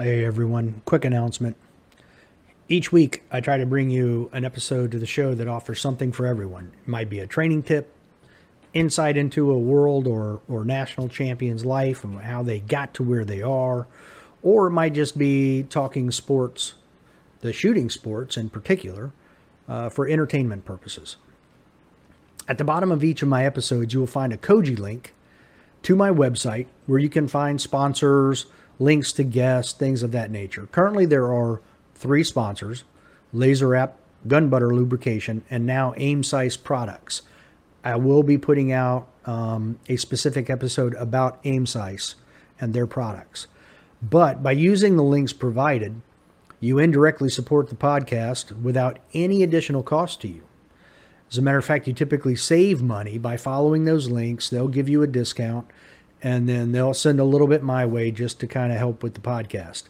Hey everyone, quick announcement. Each week I try to bring you an episode to the show that offers something for everyone. It might be a training tip, insight into a world or national champion's life and how they got to where they are, or it might just be talking sports, the shooting sports in particular, for entertainment purposes. At the bottom of each of my episodes, you will find a Koji link to my website where you can find sponsors, links to guests, things of that nature. Currently, there are 3 sponsors: Laser App, Gun Butter Lubrication, and now Aim Size Products. I will be putting out a specific episode about Aim Size and their products. But by using the links provided, you indirectly support the podcast without any additional cost to you. As a matter of fact, you typically save money by following those links. They'll give you a discount, and then they'll send a little bit my way just to kind of help with the podcast.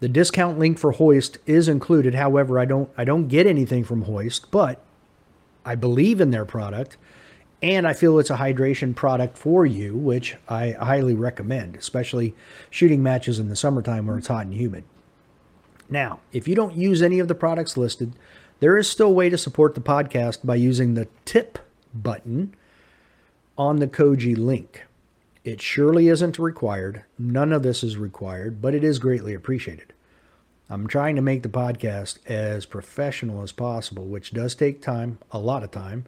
The discount link for Hoist is included. However, I don't get anything from Hoist, but I believe in their product, and I feel it's a hydration product for you, which I highly recommend, especially shooting matches in the summertime where it's hot and humid. Now, if you don't use any of the products listed, there is still a way to support the podcast by using the tip button on the Koji link. It surely isn't required. None of this is required, but it is greatly appreciated. I'm trying to make the podcast as professional as possible, which does take time, a lot of time,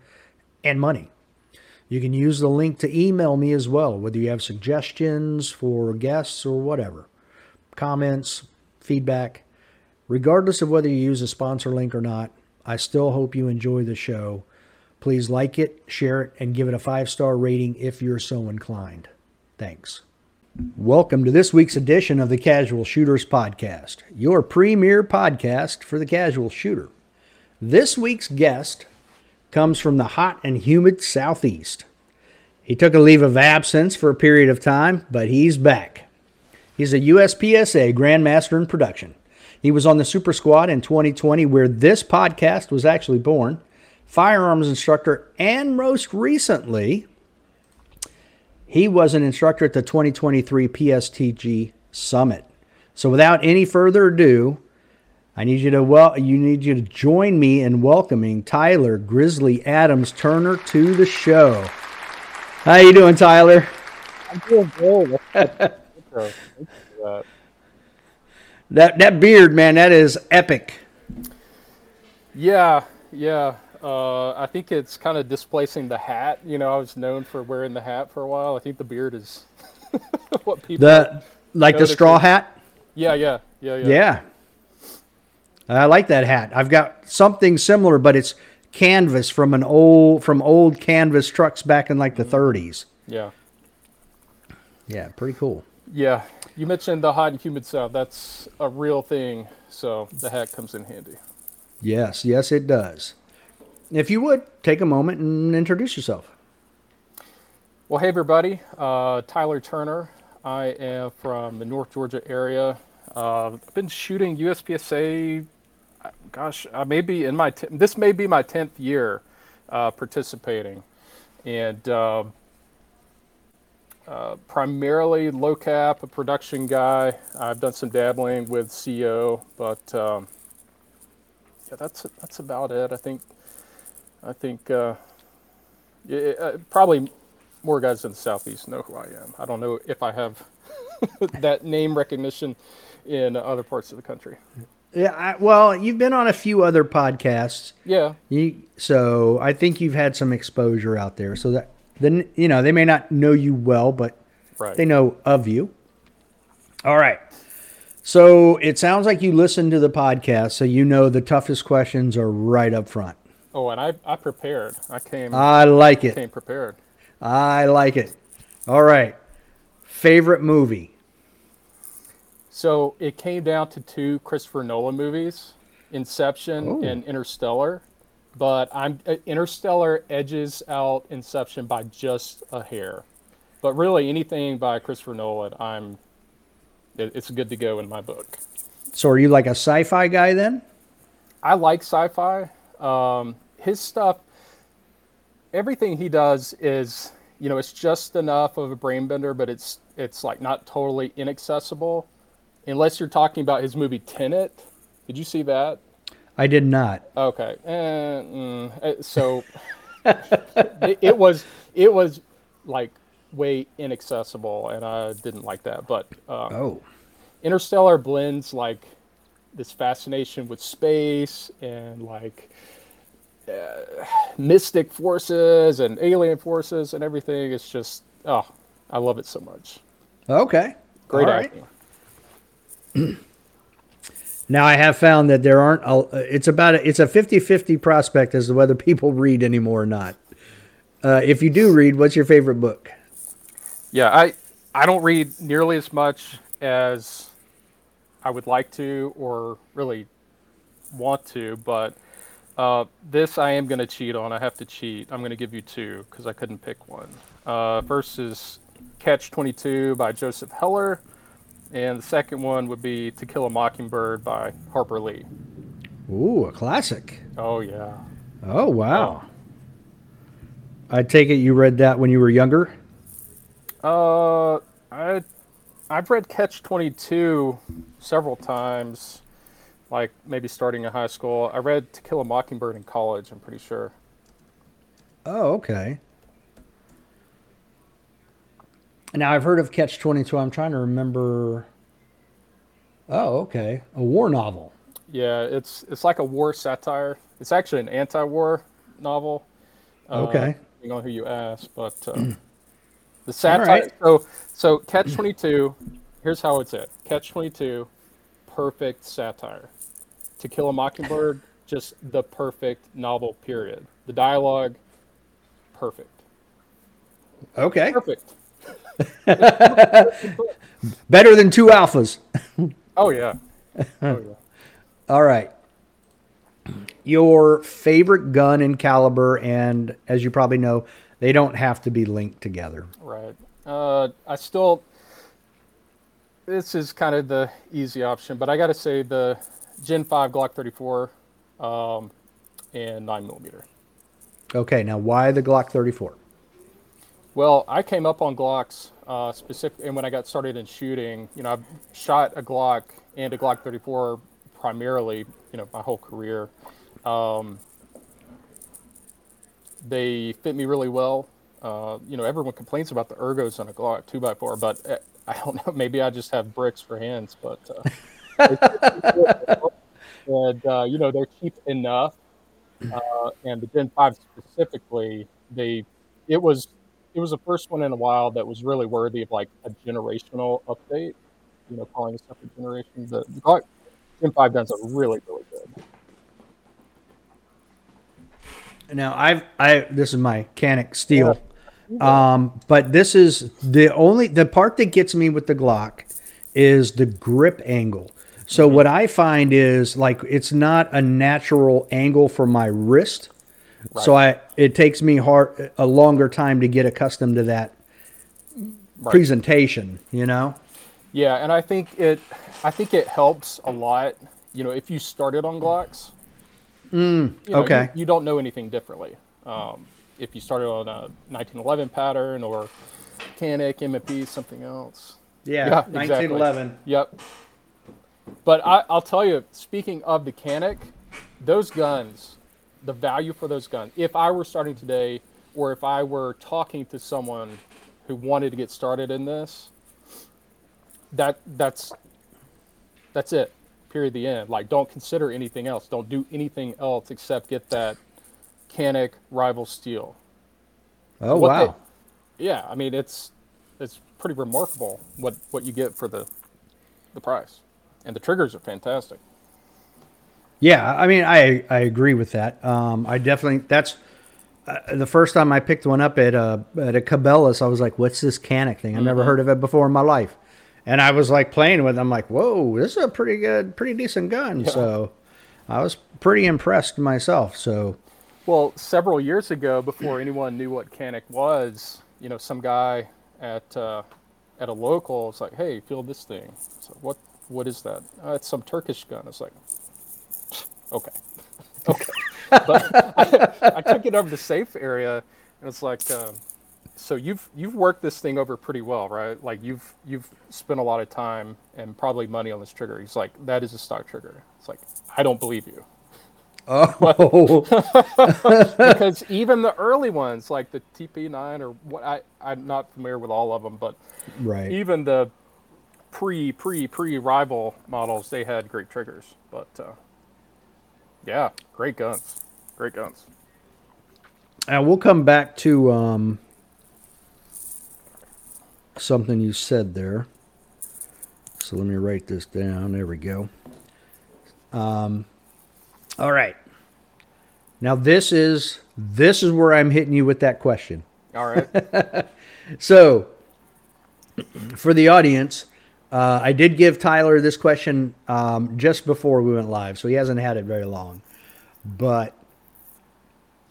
and money. You can use the link to email me as well, whether you have suggestions for guests or whatever, comments, feedback. Regardless of whether you use a sponsor link or not, I still hope you enjoy the show. Please like it, share it, and give it a 5-star rating if you're so inclined. Thanks. Welcome to this week's edition of the Casual Shooters Podcast, your premier podcast for the casual shooter. This week's guest comes from the hot and humid Southeast. He took a leave of absence for a period of time, but he's back. He's a USPSA Grandmaster in Production. He was on the Super Squad in 2020, where this podcast was actually born. Firearms instructor, and most recently, he was an instructor at the 2023 PSTG Summit. So without any further ado, you need to join me in welcoming Tyler Grizzly Adams Turner to the show. How you doing, Tyler? I'm doing good. That beard, man, that is epic. Yeah. I think it's kind of displacing the hat. You know, I was known for wearing the hat for a while. I think the beard is what people... The straw hat? Yeah. I like that hat. I've got something similar, but it's canvas from old canvas trucks back in like the 30s. Yeah, pretty cool. Yeah. You mentioned the hot and humid South. That's a real thing, so the hat comes in handy. Yes, it does. If you would, take a moment and introduce yourself. Well, hey, everybody. Tyler Turner. I am from the North Georgia area. I've been shooting USPSA. Gosh, I may be in my this may be my 10th year participating, and primarily low cap, a production guy. I've done some dabbling with CO, but that's about it. I think probably more guys in the Southeast know who I am. I don't know if I have that name recognition in other parts of the country. Yeah, well, you've been on a few other podcasts. Yeah. So I think you've had some exposure out there. So that then they may not know you well, but right. They know of you. All right. So it sounds like you listen to the podcast, so you know the toughest questions are right up front. Oh, and I prepared. I came prepared. I like it. All right. Favorite movie? So it came down to 2 Christopher Nolan movies, Inception and Interstellar. But Interstellar edges out Inception by just a hair. But really anything by Christopher Nolan, it's good to go in my book. So are you like a sci-fi guy then? I like sci-fi. His stuff, everything he does is, it's just enough of a brain bender, but it's like not totally inaccessible. unless you're talking about his movie Tenet. Did you see that? I did not. Okay. So it was like way inaccessible, and I didn't like that. But Interstellar blends like this fascination with space and like mystic forces and alien forces and everything. It's just I love it so much. Okay. Great acting. Now, I have found that there aren't it's a 50-50 prospect as to whether people read anymore or not. If you do read, what's your favorite book? Yeah, I don't read nearly as much as I would like to or really want to, but this I am going to cheat on. I have to cheat. I'm going to give you two because I couldn't pick one. First is Catch 22 by Joseph Heller. And the second one would be To Kill a Mockingbird by Harper Lee. Ooh, a classic. Oh, yeah. Oh, wow. Oh. I take it you read that when you were younger? I've read Catch 22 several times, like maybe starting in high school. I read To Kill a Mockingbird in college, I'm pretty sure. Oh, okay. Now, I've heard of Catch 22. I'm trying to remember. Oh, okay. A war novel. Yeah, it's like a war satire. It's actually an anti-war novel. Okay. Depending on who you ask, but the satire. Right. So Catch 22, here's how it's it. Catch 22, perfect satire. To Kill a Mockingbird, just the perfect novel, period. The dialogue, perfect. Okay. Perfect. Better than two alphas. Oh yeah. All right. Your favorite gun and caliber, and as you probably know, they don't have to be linked together. Right. This is kind of the easy option, but I got to say the Gen 5 Glock 34 and 9mm. Okay, now why the Glock 34? Well, I came up on Glocks specifically, and when I got started in shooting, you know, I've shot a Glock and a Glock 34 primarily, you know, my whole career. They fit me really well. You know, everyone complains about the ergos on a Glock 2x4, but I don't know. Maybe I just have bricks for hands, but you know, they're cheap enough. And the Gen 5 specifically, it was the first one in a while that was really worthy of like a generational update, you know, calling stuff a generation. The Gen 5 guns are really, really good. Now this is my Canik Steel. Yeah. But this is the part that gets me with the Glock is the grip angle. So what I find is like, it's not a natural angle for my wrist. Right. So it takes me a longer time to get accustomed to that presentation, you know? Yeah, and I think it helps a lot, you know, if you started on Glocks. You know, okay. You don't know anything differently. If you started on a 1911 pattern or Canik, M&P, something else. Yeah, 1911. Exactly. Yep. But I'll tell you, speaking of the Canik, those guns... the value for those guns. If I were starting today, or if I were talking to someone who wanted to get started in this, that's it. Period. The end. Like, don't consider anything else. Don't do anything else except get that Canik Rival Steel. Oh, wow. Yeah, I mean it's pretty remarkable what you get for the price, and the triggers are fantastic. Yeah, I mean, I agree with that. I definitely, that's the first time I picked one up at a Cabela's, I was like, what's this Canik thing? I've never heard of it before in my life. And I was like playing with it. I'm like, whoa, this is a pretty decent gun. Yeah. So I was pretty impressed myself. So, well, several years ago, before anyone knew what Canik was, you know, some guy at a local was like, hey, feel this thing. So like, what is that? It's some Turkish gun. I was like, okay. But I took it over to the safe area, and it's like, So you've worked this thing over pretty well, right? Like you've spent a lot of time and probably money on this trigger. He's like, that is a stock trigger. It's like, I don't believe you. Oh, because even the early ones, like the TP9 or what, I'm not familiar with all of them, but right. Even the pre-rival models, they had great triggers, but yeah, great guns. And we'll come back to something you said there. So let me write this down. There we go. All right. Now this is where I'm hitting you with that question. All right. So for the audience, I did give Tyler this question just before we went live, so he hasn't had it very long. But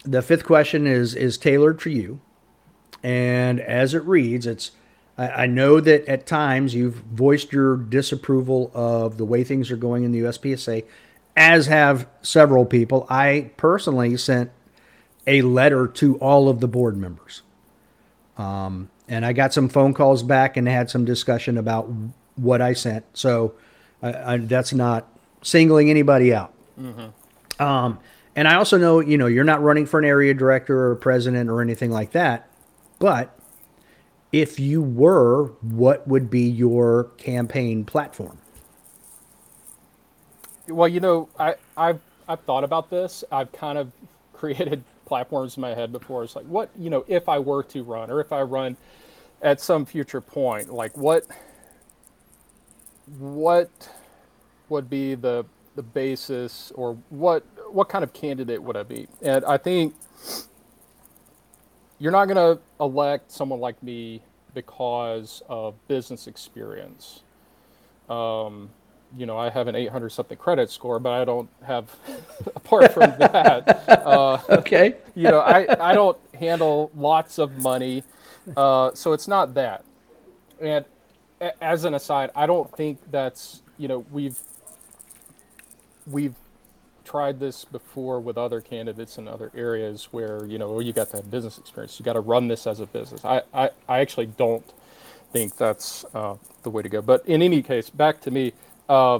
the fifth question is tailored for you. And as it reads, it's, I know that at times you've voiced your disapproval of the way things are going in the USPSA, as have several people. I personally sent a letter to all of the board members. And I got some phone calls back and had some discussion about what I sent. So that's not singling anybody out. Mm-hmm. And I also know, you're not running for an area director or a president or anything like that. But if you were, what would be your campaign platform? Well, I've thought about this. I've kind of created platforms in my head before. It's like, what, if I were to run, or if I run at some future point, like what would be the basis, or what kind of candidate would I be? And I think you're not going to elect someone like me because of business experience. I have an 800 something credit score, but I don't have, apart from that, okay. I don't handle lots of money. So it's not that. And as an aside, I don't think that's, we've tried this before with other candidates in other areas where, you got to have business experience. You got to run this as a business. I actually don't think that's the way to go. But in any case, back to me. I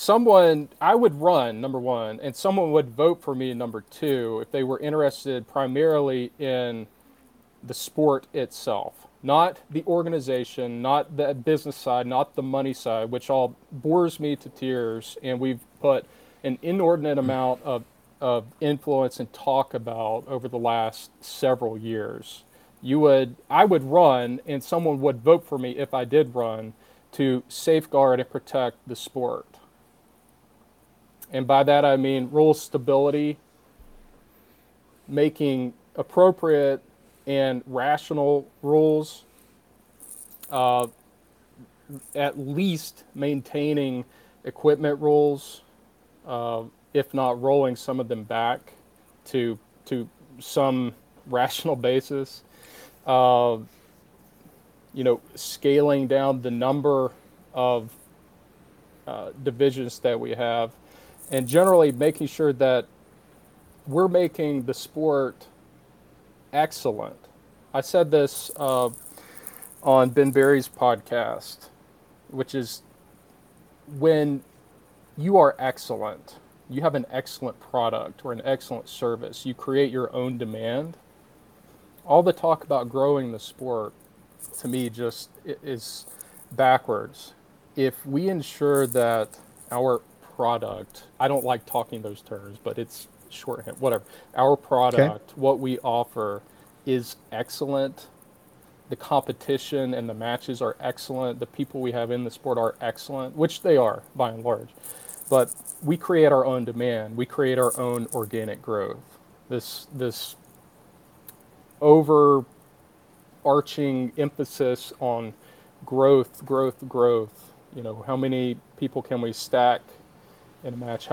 would run, number one, and someone would vote for me, number two, if they were interested primarily in the sport itself, not the organization, not the business side, not the money side, which all bores me to tears. And we've put an inordinate amount of influence and talk about over the last several years. I would run, and someone would vote for me if I did run, to safeguard and protect the sport. And by that I mean rule stability, making appropriate and rational rules, at least maintaining equipment rules, if not rolling some of them back to some rational basis. Scaling down the number of divisions that we have, and generally making sure that we're making the sport excellent. I said this on Ben Berry's podcast, which is, when you are excellent, you have an excellent product or an excellent service, you create your own demand. All the talk about growing the sport, to me, just is backwards. If we ensure that our product, I don't like talking those terms, but it's shorthand, whatever. Our product, okay, what we offer is excellent. The competition and the matches are excellent. The people we have in the sport are excellent, which they are by and large. But we create our own demand. We create our own organic growth. This overarching emphasis on growth, how many people can we stack in a match,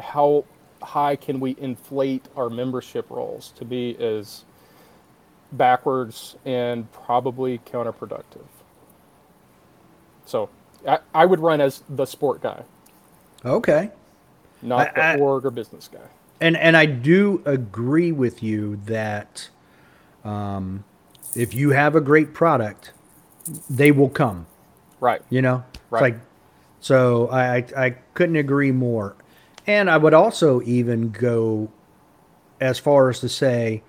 how high can we inflate our membership roles, to be is backwards and probably counterproductive. So I would run as the sport guy, okay, not the org or business guy. And I do agree with you that If you have a great product, they will come. Right. You know, right. It's like, so I couldn't agree more. And I would also even go as far as to say,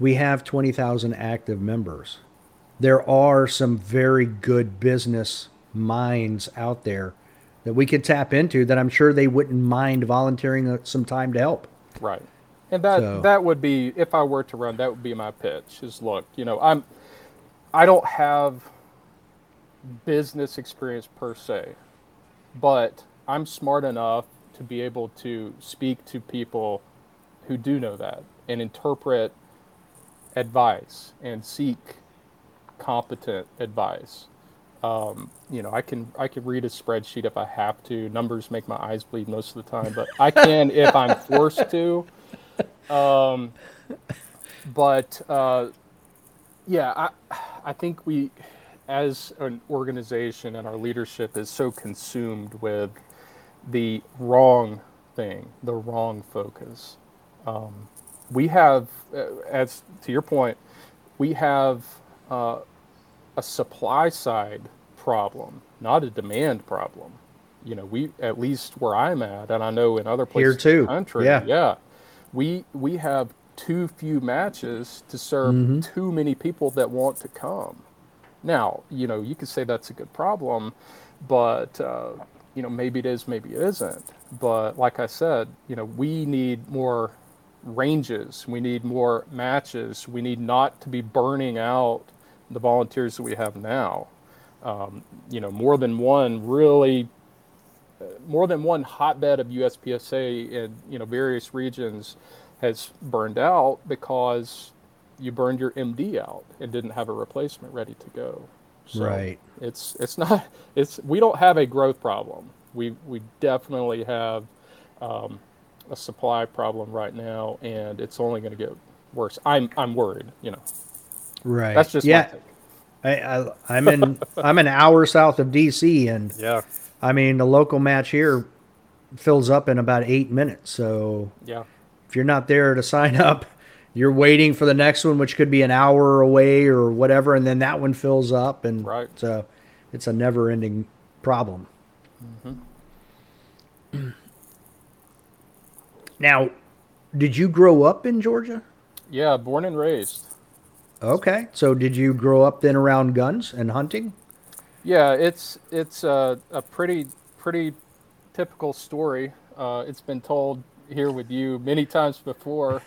we have 20,000 active members. There are some very good business minds out there that we could tap into that I'm sure they wouldn't mind volunteering some time to help. Right. And that would be, if I were to run, that would be my pitch is, look, you know, I don't have business experience per se, but I'm smart enough to be able to speak to people who do know that and interpret advice and seek competent advice. You know, I can read a spreadsheet if I have to. Numbers make my eyes bleed most of the time, but I can if I'm forced to. But I think we, as an organization and our leadership, is so consumed with the wrong thing, the wrong focus. We have, as to your point, we have a supply side problem, not a demand problem. You know, we, at least where I'm at, and I know in other places in the country, yeah. We have too few matches to serve too many people that want to come. Now, you know, you could say that's a good problem, but, you know, maybe it is, maybe it isn't. But like I said, you know, we need more ranges. We need more matches. We need not to be burning out the volunteers that we have now. You know, more than one hotbed of USPSA in, you know, various regions has burned out because you burned your MD out and didn't have a replacement ready to go. So right. We don't have a growth problem. We definitely have a supply problem right now, and it's only going to get worse. I'm worried, you know. Right. That's just my take. I'm an hour south of DC, and yeah. I mean, the local match here fills up in about 8 minutes. So yeah. If you're not there to sign up, you're waiting for the next one, which could be an hour away or whatever. And then that one fills up. And right. So it's a never ending problem. Mm-hmm. Now, did you grow up in Georgia? Yeah. Born and raised. Okay. So did you grow up then around guns and hunting? Yeah, it's a pretty typical story. It's been told here with you many times before.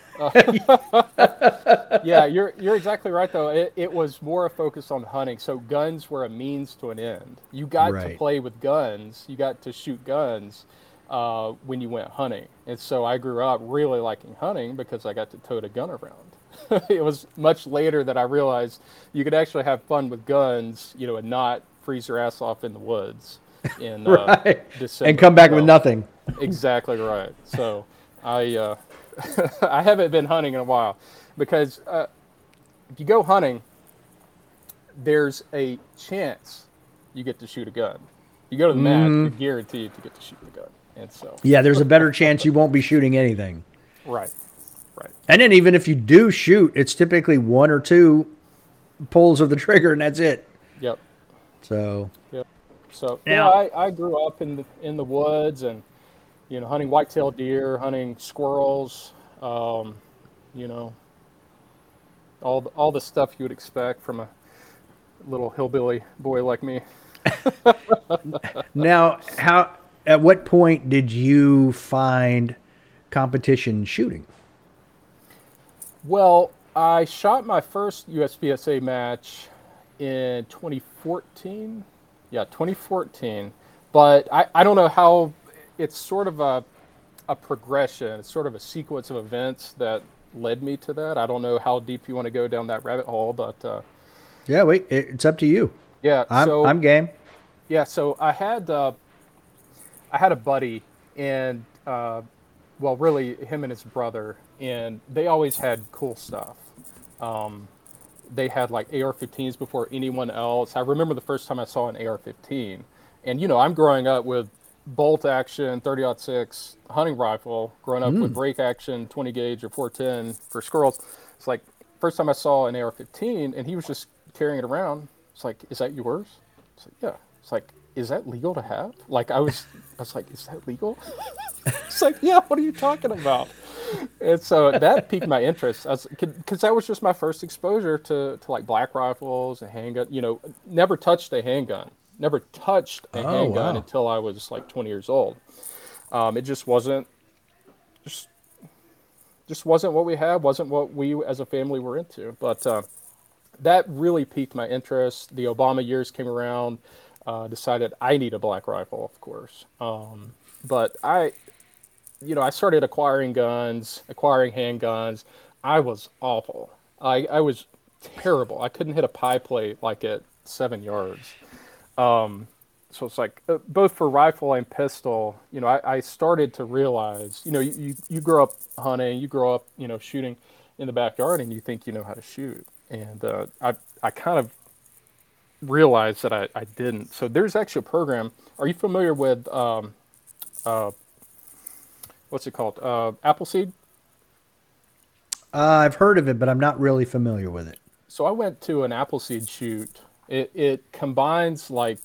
Yeah, you're exactly right though. It was more a focus on hunting. So guns were a means to an end. You got right. to play with guns. You got to shoot guns when you went hunting. And so I grew up really liking hunting because I got to tote a gun around. It was much later that I realized you could actually have fun with guns, you know, and not freeze your ass off in the woods in right. December. And come back with nothing. Exactly right. So I I haven't been hunting in a while because if you go hunting, there's a chance you get to shoot a gun. You go to the match, you're guaranteed to get to shoot a gun. And so yeah, there's a better chance you won't be shooting anything. Right. Right. And then even if you do shoot, it's typically one or two pulls of the trigger, and that's it. Yep. So. Yep. So now, yeah, I grew up in the woods, and you know, hunting white-tailed deer, hunting squirrels, you know, all the stuff you would expect from a little hillbilly boy like me. Now, at what point did you find competition shooting? Well, I shot my first USPSA match in 2014. Yeah, 2014. But I don't know how. It's sort of a progression. It's sort of a sequence of events that led me to that. I don't know how deep you want to go down that rabbit hole, but yeah, wait, it's up to you. Yeah, I'm game. Yeah, so I had a buddy, and well, really him and his brother. And they always had cool stuff. They had like AR-15s before anyone else. I remember the first time I saw an AR-15. And, you know, I'm growing up with bolt action, 30-06 hunting rifle, growing up with break action, 20 gauge or 410 for squirrels. It's like, first time I saw an AR-15, and he was just carrying it around. It's like, is that yours? It's like, yeah. It's like, is that legal to have? Like, I was like, is that legal? It's like, yeah, what are you talking about? And so that piqued my interest. Because that was just my first exposure to like black rifles and handgun. You know, never touched a handgun. Never touched a handgun until I was like 20 years old. It just wasn't, just wasn't what we had, wasn't what we as a family were into. But that really piqued my interest. The Obama years came around, decided I need a black rifle, of course. But I started acquiring guns, acquiring handguns. I was awful. I was terrible. I couldn't hit a pie plate like at 7 yards. So it's like both for rifle and pistol, you know, I started to realize, you know, you grow up hunting, you grow up, you know, shooting in the backyard and you think you know how to shoot. And I kind of realized that I didn't. So there's actually a program. Are you familiar with what's it called? Appleseed? I've heard of it, but I'm not really familiar with it. So I went to an Appleseed shoot. It combines like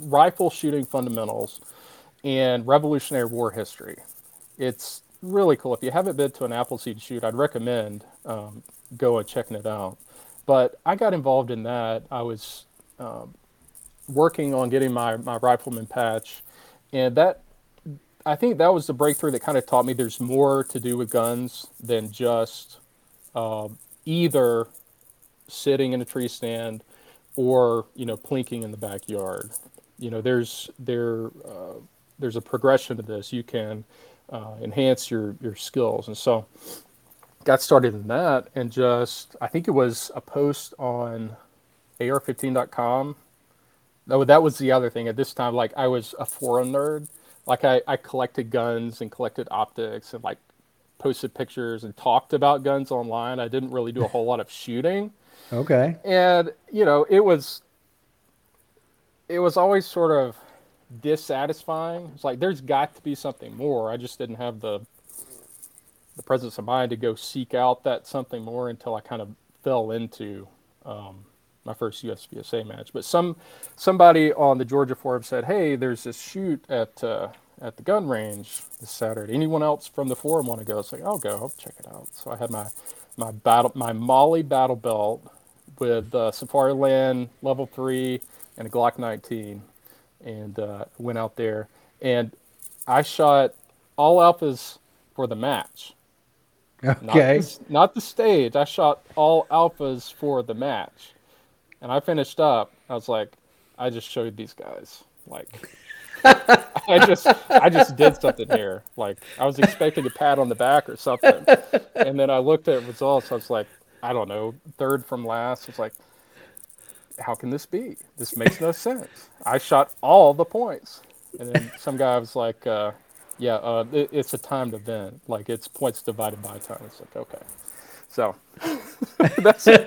rifle shooting fundamentals and Revolutionary War history. It's really cool. If you haven't been to an Appleseed shoot, I'd recommend go and checking it out. But I got involved in that. I was working on getting my rifleman patch, and I think that was the breakthrough that kind of taught me there's more to do with guns than just either sitting in a tree stand or, you know, plinking in the backyard. You know, there's a progression to this. You can enhance your skills. And so got started in that, and just, I think it was a post on ar15.com. No, that was the other thing. At this time, like, I was a forum nerd. Like, I collected guns and collected optics and like posted pictures and talked about guns online. I didn't really do a whole lot of shooting. Okay. And, you know, it was always sort of dissatisfying. It's like, there's got to be something more. I just didn't have the presence of mind to go seek out that something more until I kind of fell into my first USPSA match. But somebody on the Georgia forum said, hey, there's this shoot at the gun range this Saturday. Anyone else from the forum want to go? It's like, I'll go. I'll check it out. So I had my Molly battle belt with Safari Land level 3 and a Glock 19, and went out there and I shot all alphas for the match. Okay. Not the stage. I shot all alphas for the match, and I finished up. I was like, I just showed these guys, like, I just did something here. Like, I was expecting a pat on the back or something. And then I looked at results. I was like, I don't know, third from last. It's like, how can this be? This makes no sense. I shot all the points. And then some guy was like, it's a timed event. Like, it's points divided by time. It's like, okay. So that's it.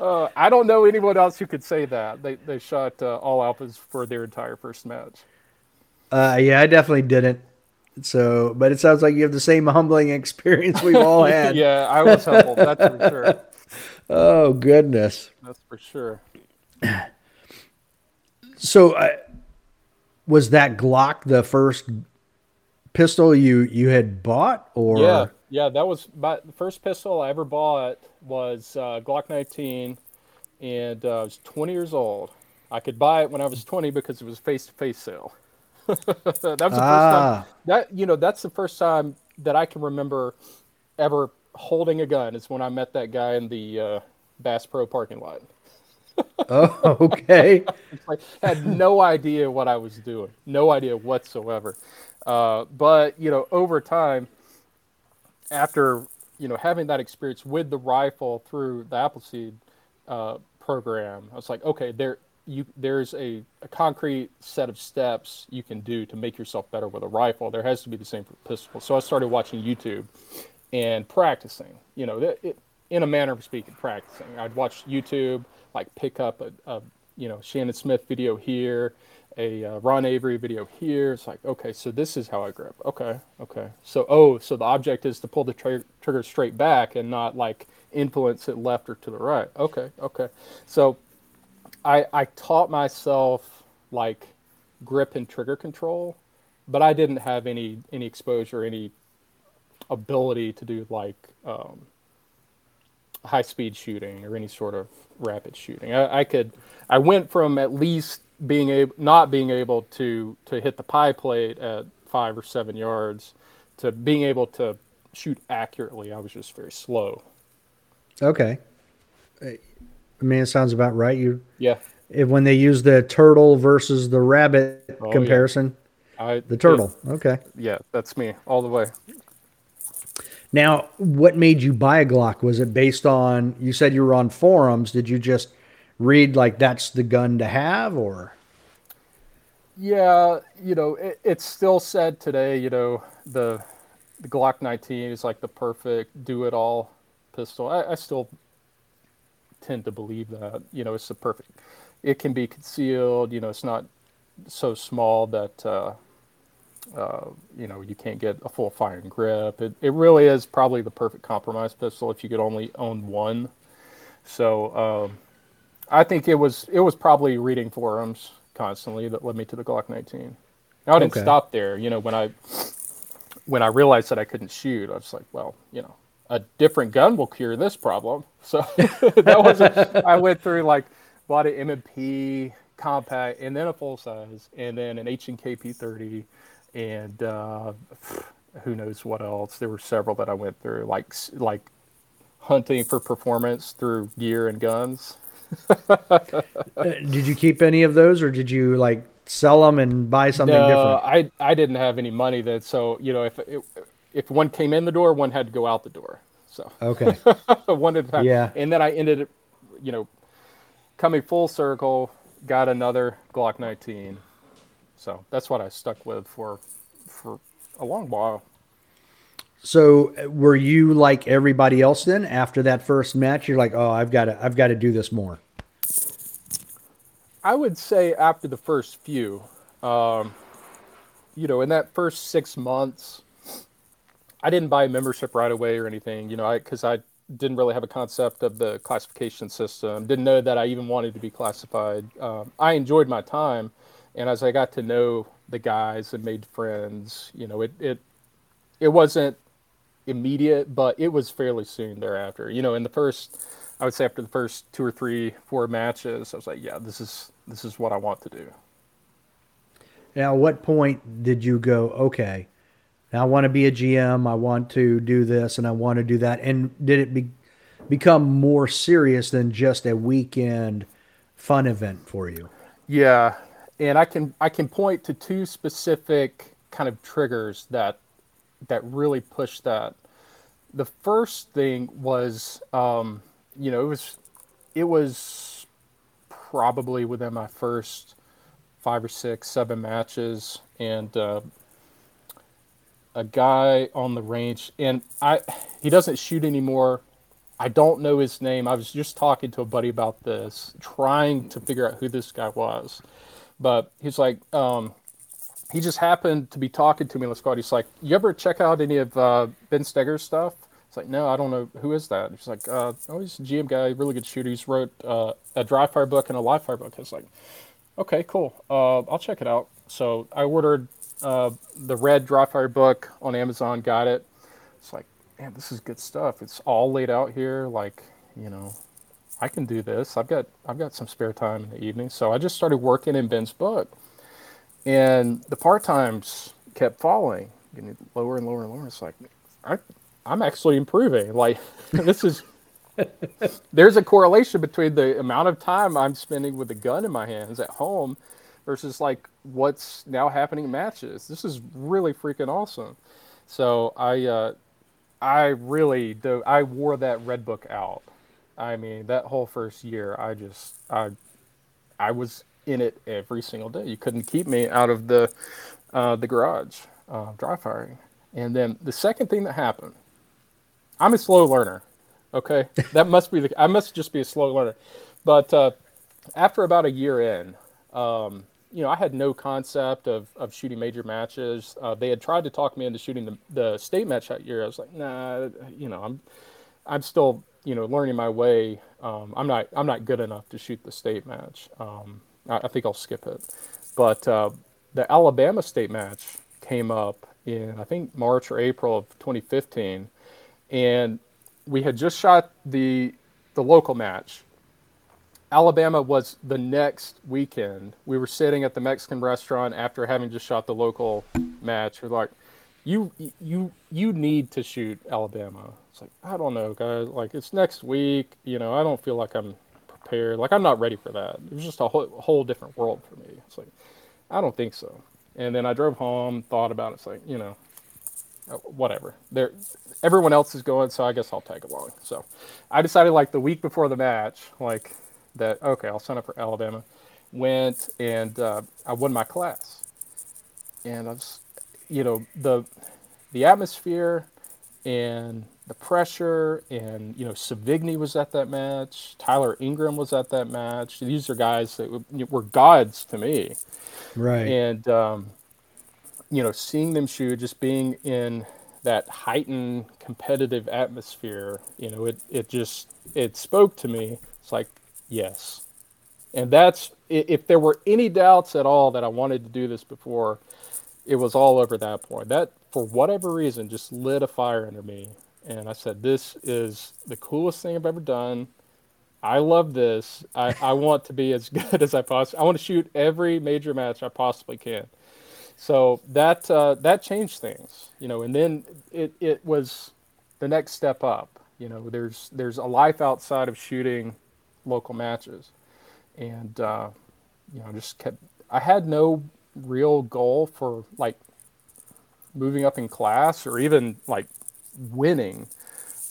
I don't know anyone else who could say that. They shot all alphas for their entire first match. Yeah, I definitely didn't. So, but it sounds like you have the same humbling experience we've all had. Yeah, I was humbled. That's for sure. Oh, goodness. That's for sure. So was that Glock the first pistol you had bought, or? Yeah, that was the first pistol I ever bought was Glock 19, and I was 20 years old. I could buy it when I was 20 because it was face-to-face sale. That was the first time. That's the first time that I can remember ever holding a gun is when I met that guy in the Bass Pro parking lot. Oh, okay. I had no idea what I was doing. No idea whatsoever. But, you know, over time, after, you know, having that experience with the rifle through the Appleseed program, I was like, okay, there's a concrete set of steps you can do to make yourself better with a rifle. There has to be the same for pistol. So I started watching YouTube and practicing, you know, in a manner of speaking, practicing. I'd watch YouTube, like pick up a you know, Shannon Smith video here, a Ron Avery video here. It's like, okay, so this is how I grip. Okay. So the object is to pull the trigger straight back and not like influence it left or to the right. Okay. So I taught myself like grip and trigger control, but I didn't have any exposure, any ability to do like high speed shooting or any sort of rapid shooting. I went from at least not being able to hit the pie plate at 5 or 7 yards to being able to shoot accurately. I was just very slow. Okay. I mean, it sounds about right. When they use the turtle versus the rabbit comparison, yeah. The turtle. Okay. Yeah, that's me all the way. Now, what made you buy a Glock? Was it based on, you said you were on forums. Did you just read like that's the gun to have or? Yeah, you know, it's still said today, you know, the Glock 19 is like the perfect do-it-all pistol. I still tend to believe that, you know, it's the perfect. It can be concealed, you know, it's not so small that, you know, you can't get a full firing grip. It really is probably the perfect compromise pistol if you could only own one. So I think it was probably reading forums constantly that led me to the Glock 19. Now, I didn't stop there. You know, when I realized that I couldn't shoot, I was like, well, you know, a different gun will cure this problem. So I went through like bought an M&P compact and then a full size and then an H&K P30 and who knows what else. There were several that I went through, like hunting for performance through gear and guns. Did you keep any of those or did you like sell them and buy something different? I didn't have any money then. So, you know, if one came in the door, one had to go out the door. So, okay. One at a time. Yeah. And then I ended up, you know, coming full circle, got another Glock 19. So that's what I stuck with for a long while. So were you like everybody else then after that first match? You're like, oh, I've got to do this more. I would say after the first few, you know, in that first 6 months, I didn't buy a membership right away or anything, you know, because I didn't really have a concept of the classification system. Didn't know that I even wanted to be classified. I enjoyed my time. And as I got to know the guys and made friends, you know, it wasn't immediate, but it was fairly soon thereafter. You know, I would say after the first 2 or 3, 4 matches, I was like, yeah, this is what I want to do. Now, what point did you go, okay, now I want to be a GM, I want to do this and I want to do that? And did it become more serious than just a weekend fun event for you? Yeah. And I can point to 2 specific kind of triggers that really pushed that. The first thing was, you know, it was probably within my first 5 or 6, 7 matches, and a guy on the range, and he doesn't shoot anymore. I don't know his name. I was just talking to a buddy about this, trying to figure out who this guy was, but he's like, he just happened to be talking to me in the squad. He's like, you ever check out any of Ben Steger's stuff? It's like, no, I don't know. Who is that? He's like, oh, he's a GM guy, really good shooter. He's wrote a dry fire book and a live fire book. I was like, okay, cool. I'll check it out. So I ordered the red dry fire book on Amazon, got it. It's like, man, this is good stuff. It's all laid out here. Like, you know, I can do this. I've got some spare time in the evening. So I just started working in Ben's book. And the part-times kept falling, getting lower and lower and lower. It's like, I'm actually improving. Like, there's a correlation between the amount of time I'm spending with the gun in my hands at home versus like what's now happening in matches. This is really freaking awesome. So I wore that red book out. I mean, that whole first year, I was in it every single day. You couldn't keep me out of the garage dry firing. And then the second thing that happened, I'm a slow learner. Okay, that must be I must just be a slow learner. But after about a year in, you know, I had no concept of shooting major matches. They had tried to talk me into shooting the state match that year. I was like, nah, you know, I'm still, you know, learning my way. I'm not good enough to shoot the state match. I think I'll skip it. But the Alabama state match came up in, I think, March or April of 2015. And we had just shot the local match. Alabama was the next weekend. We were sitting at the Mexican restaurant after having just shot the local match. We're like, you need to shoot Alabama. It's like, I don't know, guys. Like, it's next week. You know, I don't feel like I'm prepared. Like, I'm not ready for that. It was just a whole different world for me. It's like, I don't think so. And then I drove home, thought about it. It's like, you know, whatever. Everyone else is going, so I guess I'll tag along. So I decided, like, the week before the match, like, that, okay, I'll sign up for Alabama. Went and I won my class. And I was, you know, the atmosphere and the pressure, and, you know, Savigny was at that match. Tyler Ingram was at that match. These are guys that were gods to me. Right. And, you know, seeing them shoot, just being in that heightened competitive atmosphere, you know, it spoke to me. It's like, yes. And that's, if there were any doubts at all that I wanted to do this before, it was all over that point. That, for whatever reason, just lit a fire under me. And I said, this is the coolest thing I've ever done. I love this. I want to be as good as I possibly, I want to shoot every major match I possibly can. So that changed things, you know, and then it was the next step up. You know, there's a life outside of shooting local matches, and you know, I had no real goal for, like, moving up in class or even, like, winning.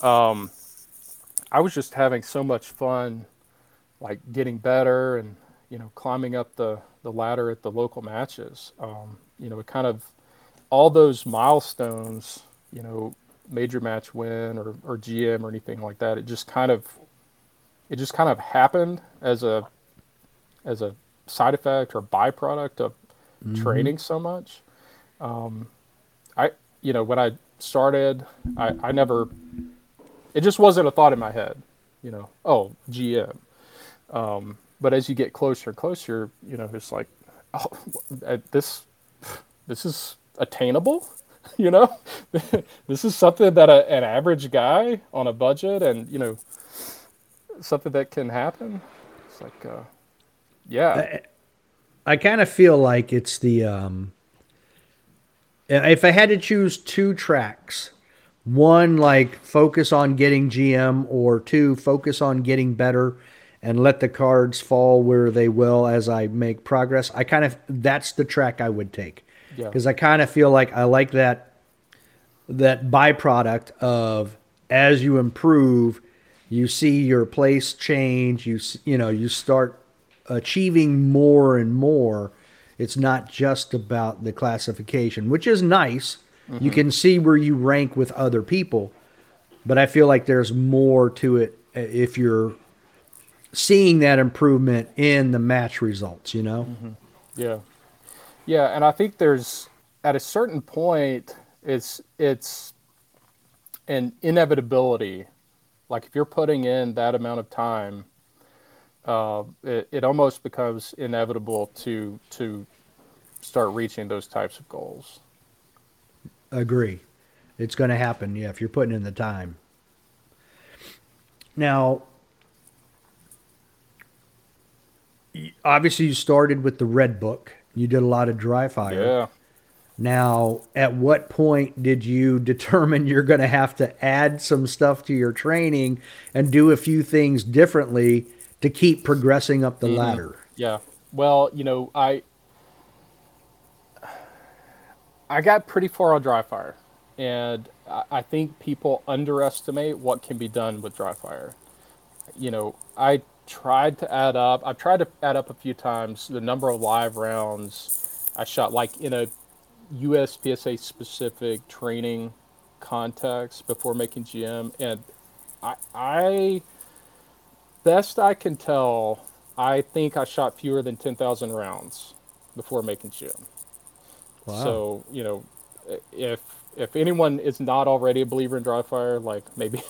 I was just having so much fun, like, getting better and, you know, climbing up the ladder at the local matches. You know, it kind of, all those milestones, you know, major match win or GM or anything like that, it just kind of happened as a side effect or byproduct of training so much. You know, when I started, I never, it just wasn't a thought in my head, you know, oh, GM. But as you get closer and closer, you know, it's like, oh, this is attainable, you know, this is something that an average guy on a budget and, you know, something that can happen. It's like, yeah. I kind of feel like it's the, if I had to choose two tracks, one, like, focus on getting GM, or two, focus on getting better and let the cards fall where they will as I make progress, that's the track I would take. Yeah. 'Cause I kind of feel like I like that byproduct of, as you improve, you see your place change, you start achieving more and more. It's not just about the classification, which is nice. Mm-hmm. You can see where you rank with other people, but I feel like there's more to it if you're seeing that improvement in the match results, you know? Mm-hmm. Yeah. Yeah, and I think there's, at a certain point, it's an inevitability. Like, if you're putting in that amount of time, it almost becomes inevitable to start reaching those types of goals. Agree. It's going to happen, yeah, if you're putting in the time. Now, obviously you started with the Red Book. You did a lot of dry fire. Yeah. Now, at what point did you determine you're going to have to add some stuff to your training and do a few things differently to keep progressing up the ladder? Yeah. Well, you know, I got pretty far on dry fire, and I think people underestimate what can be done with dry fire. You know, I've tried to add up a few times the number of live rounds I shot, like, in a USPSA specific training context before making GM, and I best I can tell, I think I shot fewer than 10,000 rounds before making shoe. Wow. So, you know, if anyone is not already a believer in dry fire, like maybe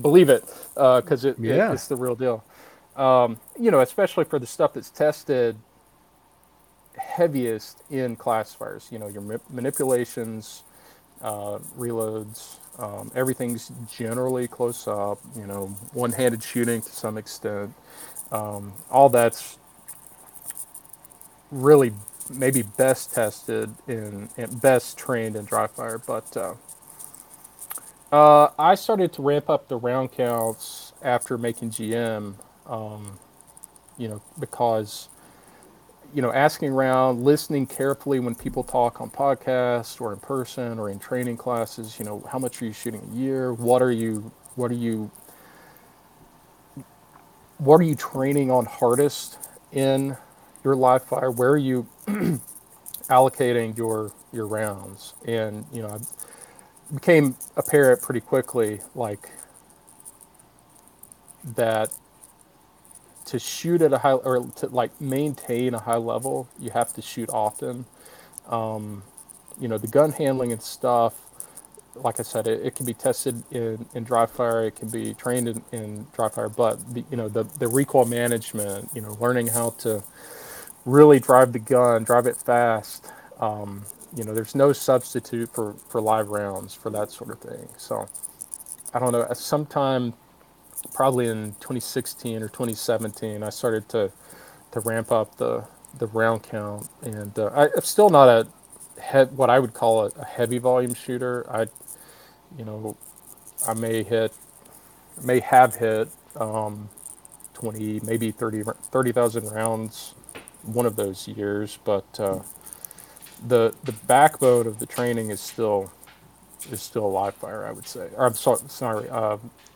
believe it, because it's the real deal. You know, especially for the stuff that's tested heaviest in classifiers, you know, your manipulations, reloads, everything's generally close up, you know, one-handed shooting to some extent. All that's really maybe best tested and best trained in dry fire. But I started to ramp up the round counts after making GM, you know, because, you know, asking around, listening carefully when people talk on podcasts or in person or in training classes, you know, how much are you shooting a year? What are you training on hardest in your live fire? Where are you allocating your rounds? And, you know, I became apparent pretty quickly, like, that to shoot at a high, or to like maintain a high level, you have to shoot often. You know, the gun handling and stuff, like I said, it can be tested in dry fire, it can be trained in dry fire, but the recoil management, you know, learning how to really drive the gun, drive it fast, you know, there's no substitute for live rounds, for that sort of thing. So I don't know, sometime probably in 2016 or 2017, I started to ramp up the round count, and I'm still not what I would call a heavy volume shooter. I may have hit 20, maybe 30,000 rounds one of those years, but the backbone of the training is still live fire, I would say. Or I'm sorry,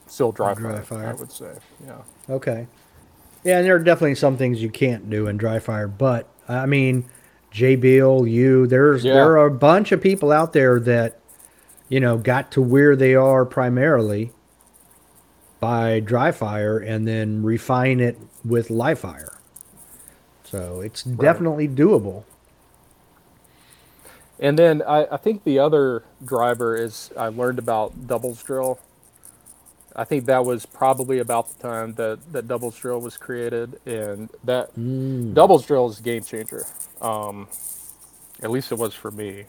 still dry fire, I would say. Yeah. Okay. Yeah, and there are definitely some things you can't do in dry fire, but I mean, Jay Beal, there are a bunch of people out there that, you know, got to where they are primarily by dry fire and then refine it with live fire. So it's definitely doable. And then I think the other driver is I learned about doubles drill. I think that was probably about the time that doubles drill was created, and that doubles drill is a game changer. At least it was for me.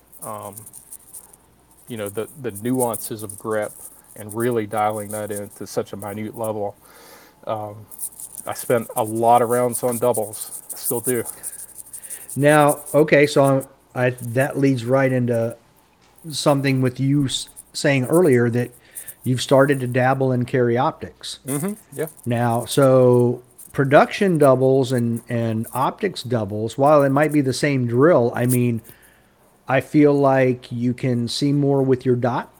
You know, the nuances of grip and really dialing that into such a minute level. I spent a lot of rounds on doubles. I still do. Now, okay, so that leads right into something with you saying earlier that you've started to dabble in carry optics. Mm-hmm, yeah. Now, so production doubles and optics doubles, while it might be the same drill, I mean, I feel like you can see more with your dot.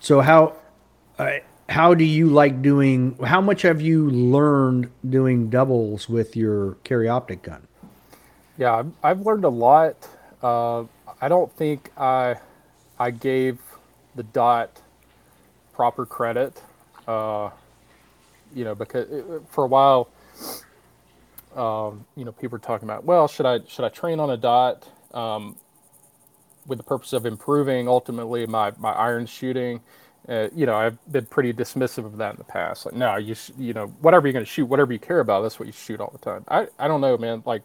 So how do you like doing, how much have you learned doing doubles with your carry optic gun? Yeah, I've learned a lot. I don't think I gave the dot proper credit, you know, because for a while, you know, people were talking about, well, should I train on a dot with the purpose of improving ultimately my iron shooting? You know, I've been pretty dismissive of that in the past. Like, no, you know, whatever you're going to shoot, whatever you care about, that's what you shoot all the time. I don't know, man. Like,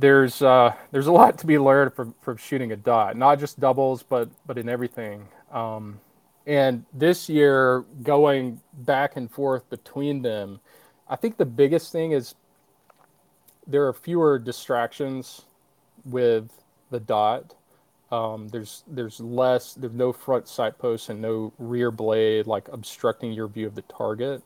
there's a lot to be learned from shooting a dot, not just doubles, but in everything. And this year, going back and forth between them, I think the biggest thing is there are fewer distractions with the dot. There's no front sight post and no rear blade, like obstructing your view of the target.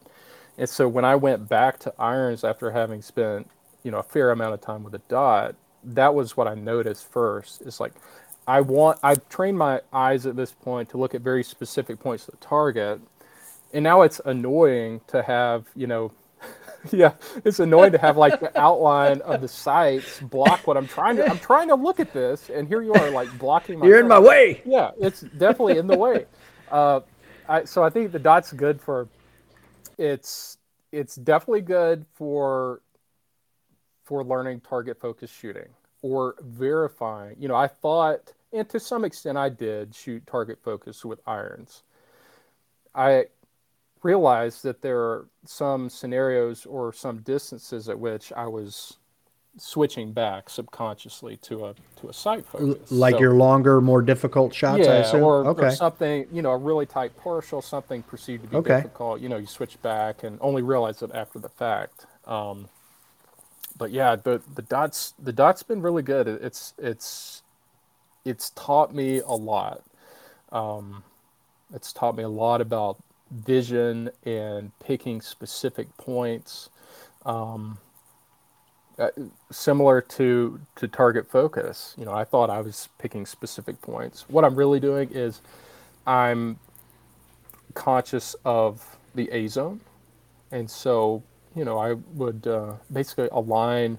And so when I went back to irons after having spent, you know, a fair amount of time with a dot, that was what I noticed first. It's like, I've trained my eyes at this point to look at very specific points of the target. And now it's annoying to have, you know, it's annoying to have like the outline of the sights block what I'm trying to look at this, and here you are like blocking my. You're in my way. Yeah, it's definitely in the way. So I think the dot's good for. It's definitely good for for learning target-focused shooting or verifying. You know, I thought, and to some extent I did, shoot target-focused with irons. I realized that there are some scenarios or some distances at which I was switching back subconsciously to a sight focus. Like so, your longer, more difficult shots, yeah, I assume? Or something, you know, a really tight partial, something perceived to be difficult. You know, you switch back and only realize it after the fact. But yeah, the dot's been really good. It's taught me a lot. It's taught me a lot about vision and picking specific points. Similar to target focus, you know, I thought I was picking specific points. What I'm really doing is I'm conscious of the A zone. And so, you know, I would basically align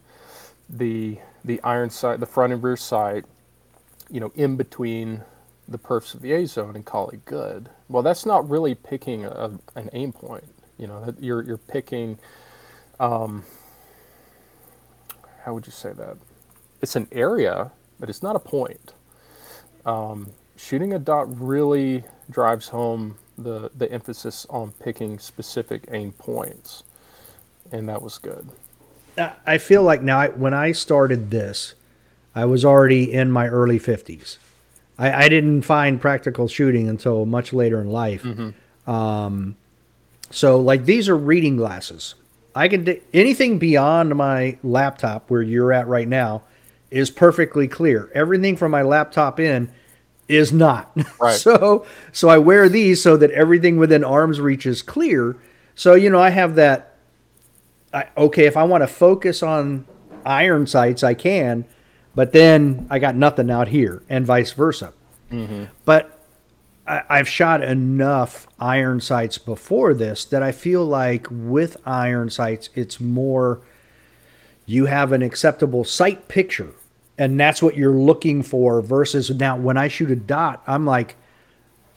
the iron sight, the front and rear sight, you know, in between the perfs of the A zone and call it good. Well, that's not really picking an aim point. You know, you're picking, how would you say that? It's an area, but it's not a point. Shooting a dot really drives home the emphasis on picking specific aim points. And that was good. I feel like now, when I started this, I was already in my early 50s. I didn't find practical shooting until much later in life. Mm-hmm. So like these are reading glasses. I can anything beyond my laptop where you're at right now is perfectly clear. Everything from my laptop in is not. Right. So I wear these so that everything within arm's reach is clear. So, you know, I have that. If I want to focus on iron sights, I can. But then I got nothing out here, and vice versa. Mm-hmm. But I've shot enough iron sights before this that I feel like with iron sights, it's more you have an acceptable sight picture, and that's what you're looking for versus now when I shoot a dot, I'm like,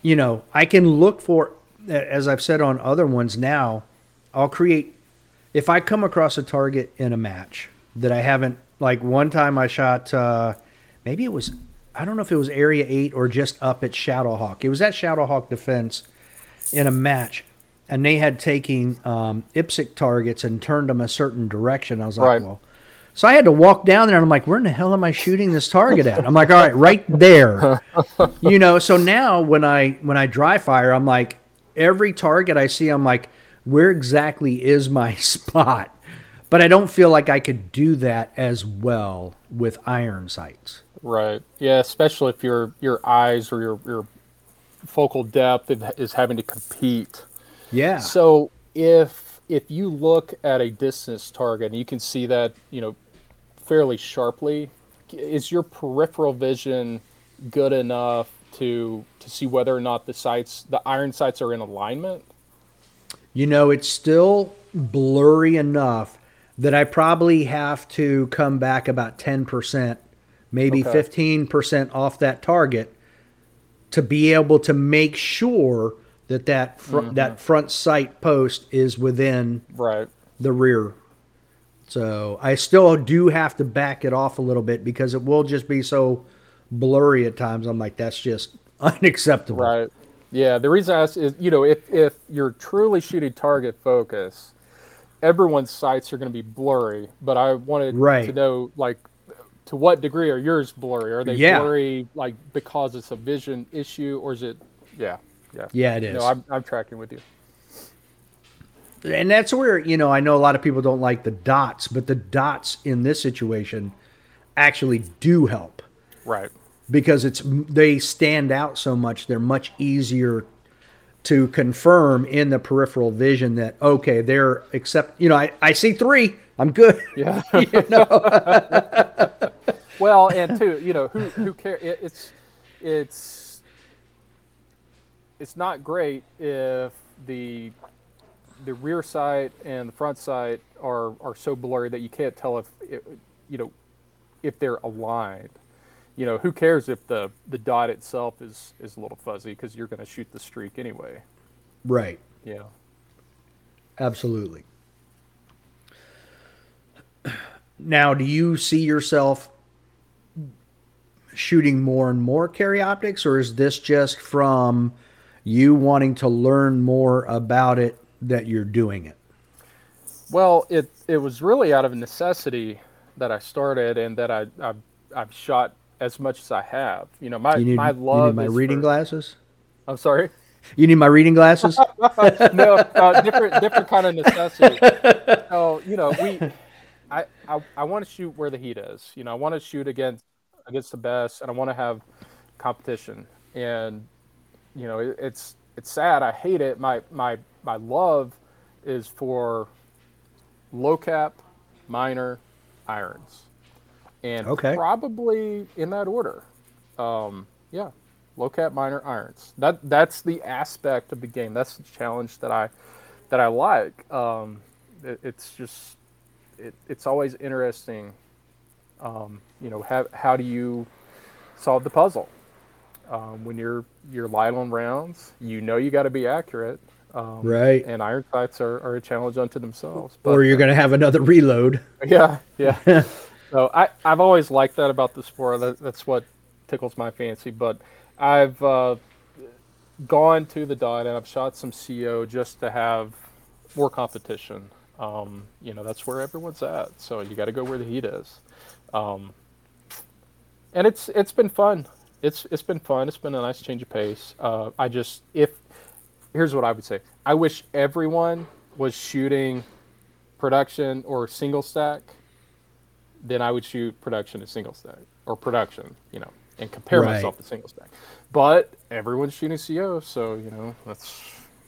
you know, I can look for, as I've said on other ones now, I'll create, if I come across a target in a match that I haven't, like one time I shot, maybe it was, I don't know if it was Area 8 or just up at Shadowhawk. It was at Shadowhawk Defense in a match, and they had taken IPSC targets and turned them a certain direction. I was like, well. So I had to walk down there, and I'm like, where in the hell am I shooting this target at? I'm like, all right, right there. You know, so now when I dry fire, I'm like, every target I see, I'm like, where exactly is my spot? But I don't feel like I could do that as well with iron sights. Right. Yeah, especially if your eyes or your focal depth is having to compete. Yeah. So if you look at a distance target and you can see that, you know, fairly sharply, is your peripheral vision good enough to see whether or not the iron sights are in alignment? You know, it's still blurry enough that I probably have to come back about 10%, maybe 15% off that target to be able to make sure that that front sight post is within the rear. So I still do have to back it off a little bit because it will just be so blurry at times. I'm like, that's just unacceptable. Right. Yeah. The reason I ask is, you know, if you're truly shooting target focus, everyone's sights are going to be blurry, but I wanted to know, like, to what degree are yours blurry? Are they blurry, like, because it's a vision issue, or is it? Yeah, it is. No, I'm tracking with you. And that's where, you know, I know a lot of people don't like the dots, but the dots in this situation actually do help. Right. Because they stand out so much, they're much easier to confirm in the peripheral vision that, okay, they're except, you know, I see three, I'm good. Yeah. You know? Well, and two, you know, who cares? It's not great if the rear sight and the front sight are so blurry that you can't tell if they're aligned. You know, who cares if the dot itself is a little fuzzy because you're going to shoot the streak anyway. Right. Yeah. Absolutely. Now, do you see yourself shooting more and more carry optics, or is this just from you wanting to learn more about it that you're doing it? Well, it was really out of necessity that I started, and that I've shot as much as I have. You know, my love. You need my reading glasses? I'm sorry? You need my reading glasses? No, different kind of necessity. So, you know, I want to shoot where the heat is. You know, I want to shoot against the best, and I want to have competition. And you know, it's sad. I hate it. My love is for low cap, minor, irons, and probably in that order. Yeah, low cap, minor, irons. That's the aspect of the game. That's the challenge that I like. It's just it's always interesting. You know, how do you solve the puzzle? When you're light on rounds, you know you got to be accurate. Right. And iron sights are a challenge unto themselves. But, or you're going to have another reload. Yeah. So I've always liked that about the sport. That's what tickles my fancy. But I've gone to the dot, and I've shot some CO just to have more competition. You know, that's where everyone's at. So you got to go where the heat is. And it's been fun. It's been fun. It's been a nice change of pace. Here's what I would say. I wish everyone was shooting production or single stack. Then I would shoot production and single stack, or production, you know, and compare myself to single stack. But everyone's shooting CO, so, you know, that's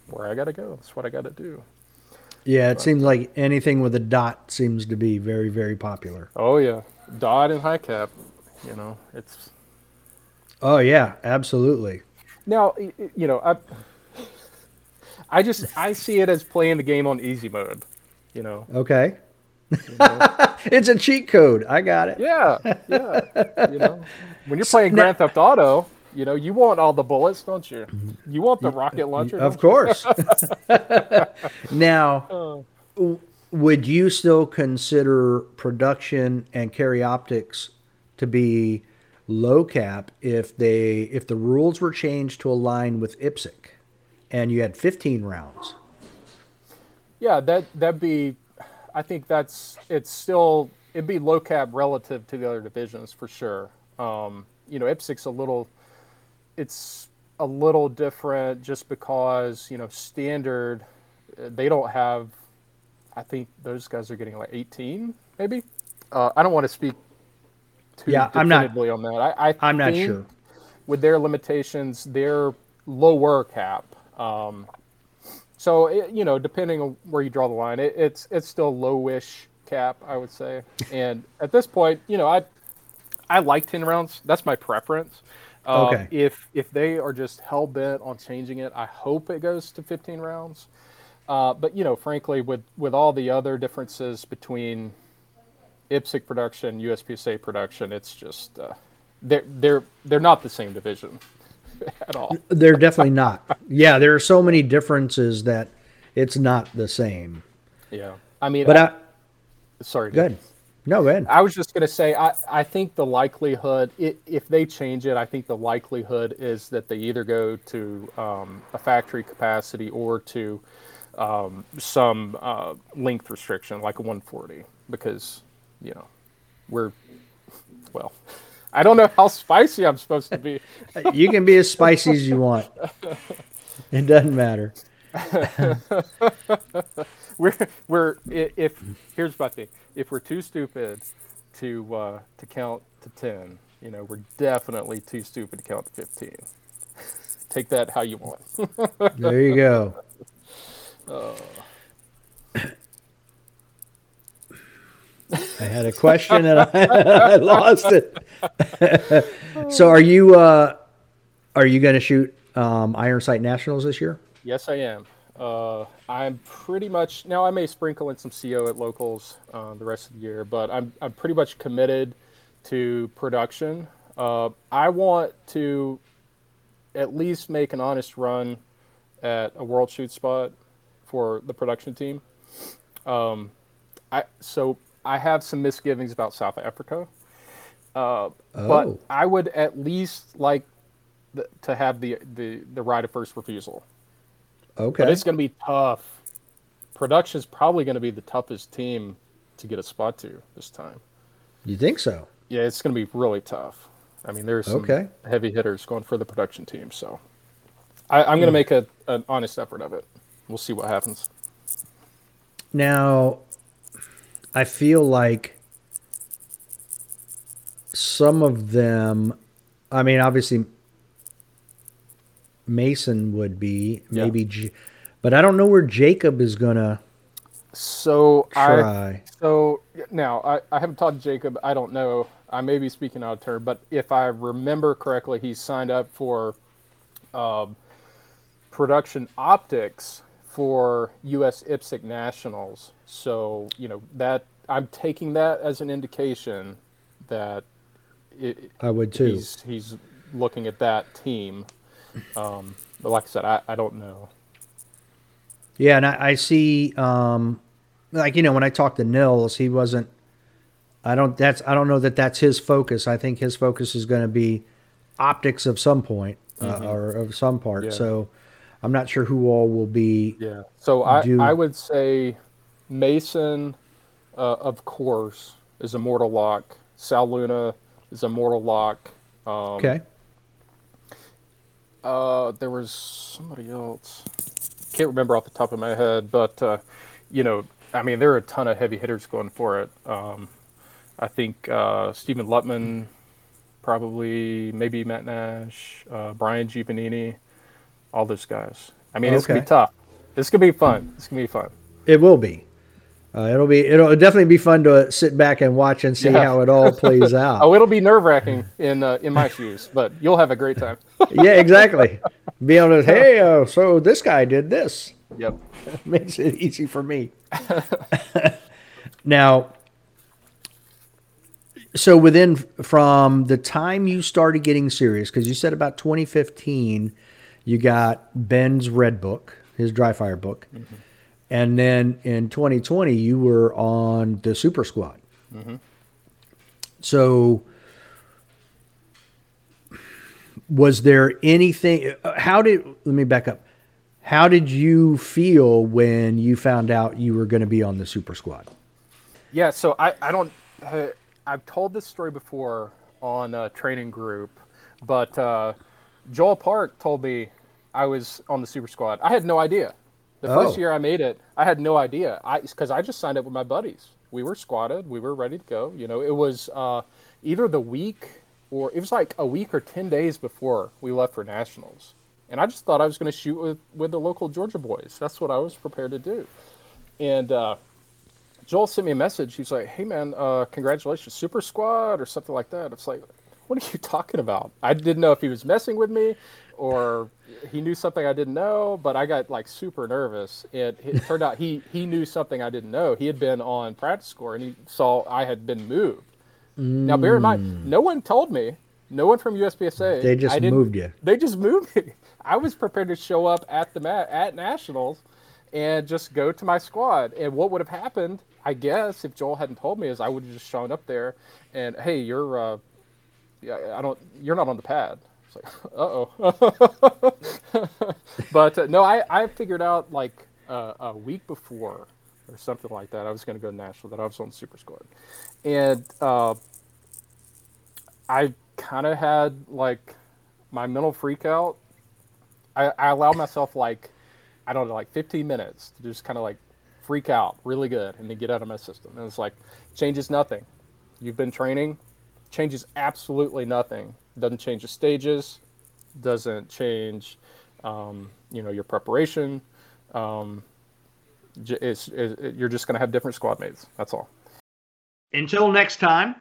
where I got to go. That's what I got to do. Yeah, it seems like anything with a dot seems to be very, very popular. Oh, yeah. Dot and high cap, you know, it's... Oh, yeah, absolutely. Now, you know, I see it as playing the game on easy mode, you know. Okay. You know? It's a cheat code. I got it. Yeah. You know, when you're playing Grand Theft Auto... You know, you want all the bullets, don't you? You want the rocket launcher? Of course. Now, would you still consider production and carry optics to be low cap if the rules were changed to align with IPSC and you had 15 rounds? Yeah, that'd be. I think it'd be low cap relative to the other divisions for sure. You know, IPSC's a little different just because, you know, standard, they don't have, I think those guys are getting like 18, maybe. I don't want to speak too definitively on that. I'm not sure. With their limitations, they're lower cap. So, you know, depending on where you draw the line, it's still lowish cap, I would say. And at this point, you know, I like 10 rounds. That's my preference. If they are just hell-bent on changing it, I hope it goes to 15 rounds. But, you know, frankly, with all the other differences between IPSC production, USPSA production, it's just they're not the same division at all. They're definitely not. Yeah, there are so many differences that it's not the same. Yeah. I mean, sorry. Good. No, man. I was just going to say, I think the likelihood, if they change it, I think the likelihood is that they either go to a factory capacity or to some length restriction, like a 140, because, you know, I don't know how spicy I'm supposed to be. You can be as spicy as you want. It doesn't matter. Here's my thing. If we're too stupid to count to 10, you know, we're definitely too stupid to count to 15. Take that how you want. There you go. I had a question and I lost it. So are you going to shoot Iron Sight Nationals this year? Yes, I am. I'm pretty much now. I may sprinkle in some CO at locals the rest of the year, but I'm pretty much committed to production. I want to at least make an honest run at a world shoot spot for the production team. So I have some misgivings about South Africa, but I would at least like to have the right of first refusal. Okay, but it's going to be tough. Production's probably going to be the toughest team to get a spot to this time. You think so? Yeah, it's going to be really tough. I mean, there's some heavy hitters going for the production team, so I'm going to make an honest effort of it. We'll see what happens. Now, I feel like some of them, I mean, obviously Mason would be, maybe, but I don't know where Jacob is going to try. So now I haven't talked to Jacob. I don't know. I may be speaking out of turn, but if I remember correctly, he signed up for production optics for U.S. IPSC Nationals. So, you know, that I'm taking that as an indication that I would too. He's looking at that team. But like I said, I don't know. Yeah, and I see, like, you know, when I talked to Nils, he wasn't. I don't know that that's his focus. I think his focus is going to be optics of some point or of some part. Yeah. So I'm not sure who all will be. Yeah. So I would say Mason, of course, is a mortal lock. Sal Luna is a mortal lock. Okay. There was somebody else. Can't remember off the top of my head, but you know, I mean, there are a ton of heavy hitters going for it. I think Stephen Lutman, probably, maybe Matt Nash, Brian Giovannini, all those guys. I mean, it's gonna be tough. It's gonna be fun. It will be. It'll definitely be fun to sit back and watch and see how it all plays out. It'll be nerve-wracking in my shoes, but you'll have a great time. Yeah, exactly. Be able to, hey, so this guy did this. Yep. Makes it easy for me. Now, so from the time you started getting serious, because you said about 2015, you got Ben's Red Book, his dry fire book. Mm-hmm. And then in 2020, you were on the Super Squad. Mm-hmm. So was there anything, let me back up. How did you feel when you found out you were going to be on the Super Squad? Yeah, so I've told this story before on a training group, but Joel Park told me I was on the Super Squad. I had no idea. The first year I made it, I had no idea. Because I just signed up with my buddies. We were squatted. We were ready to go. You know, it was either the week or it was like a week or 10 days before we left for Nationals. And I just thought I was going to shoot with the local Georgia boys. That's what I was prepared to do. And Joel sent me a message. He's like, hey, man, congratulations, Super Squad or something like that. It's like, what are you talking about? I didn't know if he was messing with me or he knew something I didn't know, but I got like super nervous. And it turned out he knew something I didn't know. He had been on practice score and he saw I had been moved. Mm. Now, bear in mind, no one told me. No one from USPSA. They just moved you. They just moved me. I was prepared to show up at the at Nationals and just go to my squad. And what would have happened, I guess, if Joel hadn't told me, is I would have just shown up there and, hey, you're not on the pad. It's like, uh-oh. But no, I figured out like a week before or something like that I was going to go to Nationals, that I was on Super Squad. And I kind of had like my mental freak out. I allowed myself like, I don't know, like 15 minutes to just kind of like freak out really good and then get out of my system. And it's like, changes nothing. You've been training, changes absolutely nothing. Doesn't change the stages, doesn't change, you know, your preparation. You're just going to have different squad mates. That's all. Until next time.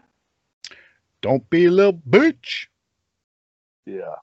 Don't be a little bitch. Yeah.